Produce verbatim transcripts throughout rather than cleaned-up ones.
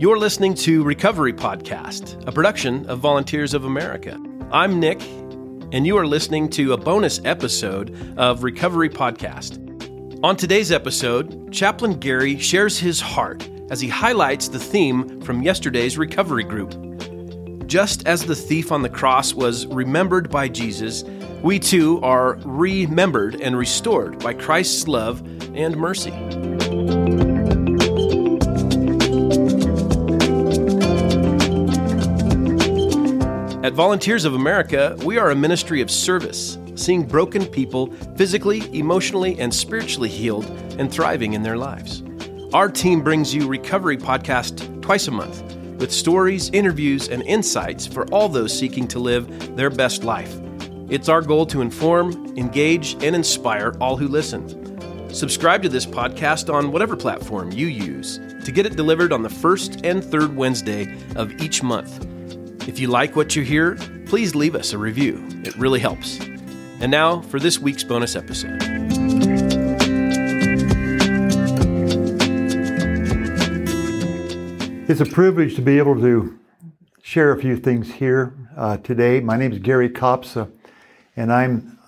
You're listening to Recovery Podcast, a production of Volunteers of America. I'm Nick, and you are listening to a bonus episode of Recovery Podcast. On today's episode, Chaplain Gary shares his heart as he highlights the theme from yesterday's recovery group. Just as the thief on the cross was remembered by Jesus, we too are remembered and restored by Christ's love and mercy. At Volunteers of America, we are a ministry of service, seeing broken people physically, emotionally, and spiritually healed and thriving in their lives. Our team brings you Recovery Podcast twice a month, with stories, interviews, and insights for all those seeking to live their best life. It's our goal to inform, engage, and inspire all who listen. Subscribe to this podcast on whatever platform you use to get it delivered on the first and third Wednesday of each month. If you like what you hear, please leave us a review. It really helps. And now for this week's bonus episode. It's a privilege to be able to share a few things here uh, today. My name is Gary Kopsa, and I'm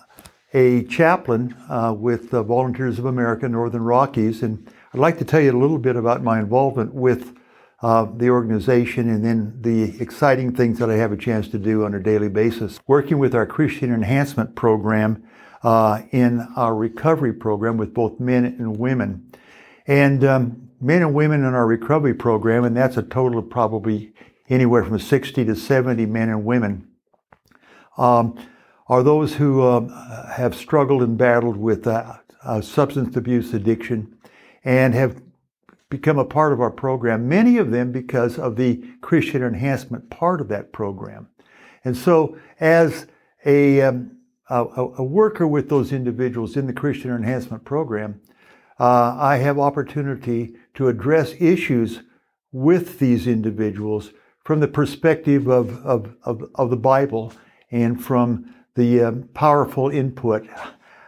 a chaplain uh, with uh, Volunteers of America Northern Rockies. And I'd like to tell you a little bit about my involvement with uh, the organization and then the exciting things that I have a chance to do on a daily basis. Working with our Christian Enhancement Program uh, in our recovery program with both men and women. And um, men and women in our recovery program, and that's a total of probably anywhere from sixty to seventy men and women, um, are those who uh, have struggled and battled with uh, uh, substance abuse addiction and have become a part of our program, many of them because of the Christian enhancement part of that program. And so as a, um, a, a worker with those individuals in the Christian enhancement program, Uh, I have opportunity to address issues with these individuals from the perspective of, of, of, of the Bible and from the um, powerful input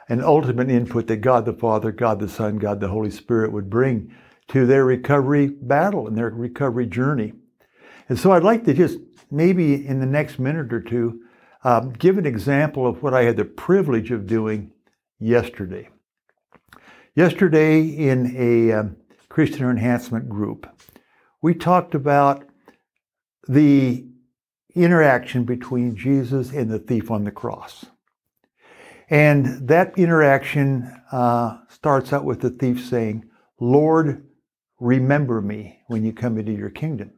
and ultimate input that God the Father, God the Son, God the Holy Spirit would bring to their recovery battle and their recovery journey. And so I'd like to just maybe in the next minute or two um, give an example of what I had the privilege of doing yesterday. Yesterday in a um, Christian Enhancement group, we talked about the interaction between Jesus and the thief on the cross. And that interaction uh, starts out with the thief saying, "Lord, remember me when you come into your kingdom."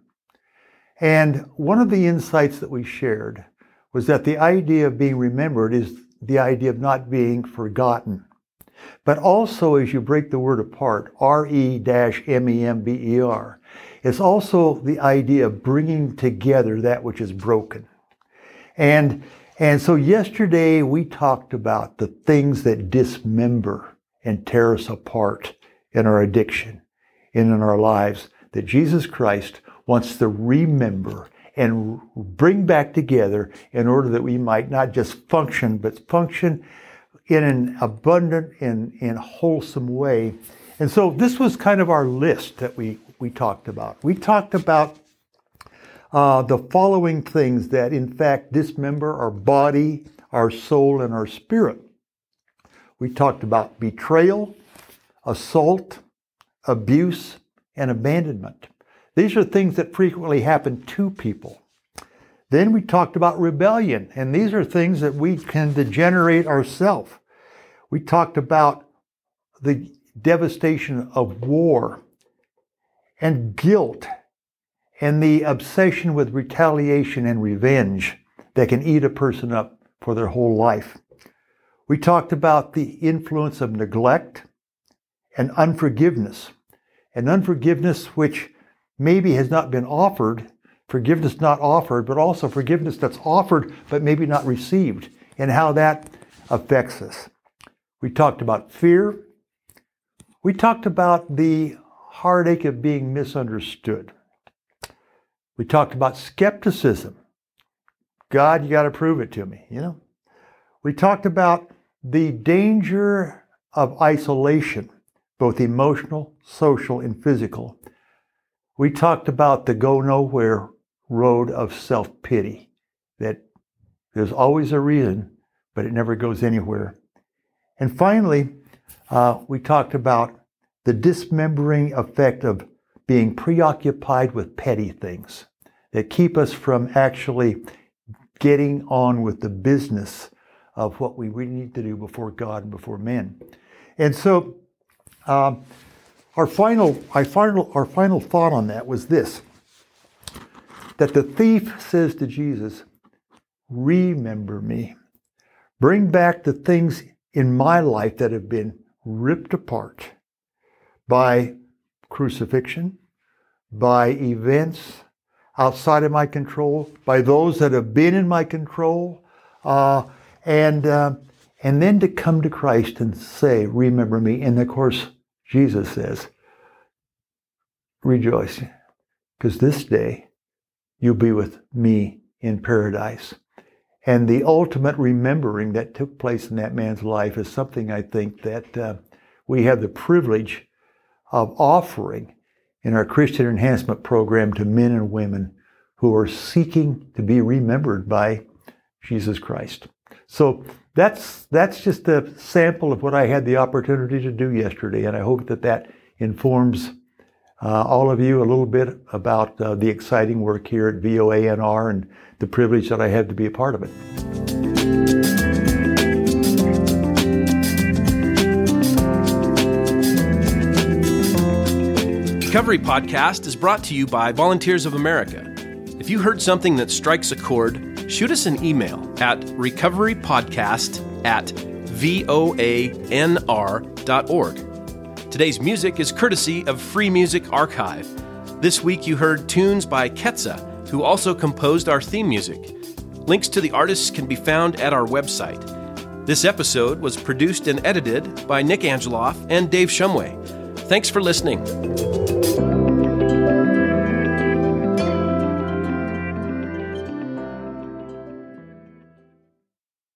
And one of the insights that we shared was that the idea of being remembered is the idea of not being forgotten. But also, as you break the word apart, R E M E M B E R, it's also the idea of bringing together that which is broken. And, and so yesterday we talked about the things that dismember and tear us apart in our addiction and in our lives, that Jesus Christ wants to remember and bring back together in order that we might not just function, but function in an abundant and, and wholesome way. And so this was kind of our list that we, we talked about. We talked about uh, the following things that, in fact, dismember our body, our soul, and our spirit. We talked about betrayal, assault, abuse, and abandonment. These are things that frequently happen to people. Then we talked about rebellion, and these are things that we can degenerate ourselves. We talked about the devastation of war and guilt and the obsession with retaliation and revenge that can eat a person up for their whole life. We talked about the influence of neglect and unforgiveness, and unforgiveness which maybe has not been offered. Forgiveness not offered, but also forgiveness that's offered, but maybe not received, and how that affects us. We talked about fear. We talked about the heartache of being misunderstood. We talked about skepticism. God, you got to prove it to me, you know. We talked about the danger of isolation, both emotional, social, and physical. We talked about the go nowhere road of self-pity, that there's always a reason, but it never goes anywhere. And finally, uh, we talked about the dismembering effect of being preoccupied with petty things that keep us from actually getting on with the business of what we really need to do before God and before men. And so um, our final, our final, our final thought on that was this, that the thief says to Jesus, remember me. Bring back the things in my life that have been ripped apart by crucifixion, by events outside of my control, by those that have been in my control, uh, and uh, and then to come to Christ and say, remember me. And of course, Jesus says, rejoice, because this day you'll be with me in paradise. And the ultimate remembering that took place in that man's life is something I think that uh, we have the privilege of offering in our Christian Enhancement Program to men and women who are seeking to be remembered by Jesus Christ. So that's that's just a sample of what I had the opportunity to do yesterday, and I hope that that informs uh, all of you a little bit about uh, the exciting work here at V O A N R and the privilege that I have to be a part of it. Recovery Podcast is brought to you by Volunteers of America. If you heard something that strikes a chord, shoot us an email at recoverypodcast at voanr dot org. Today's music is courtesy of Free Music Archive. This week you heard tunes by Ketza, who also composed our theme music. Links to the artists can be found at our website. This episode was produced and edited by Nick Angeloff and Dave Shumway. Thanks for listening.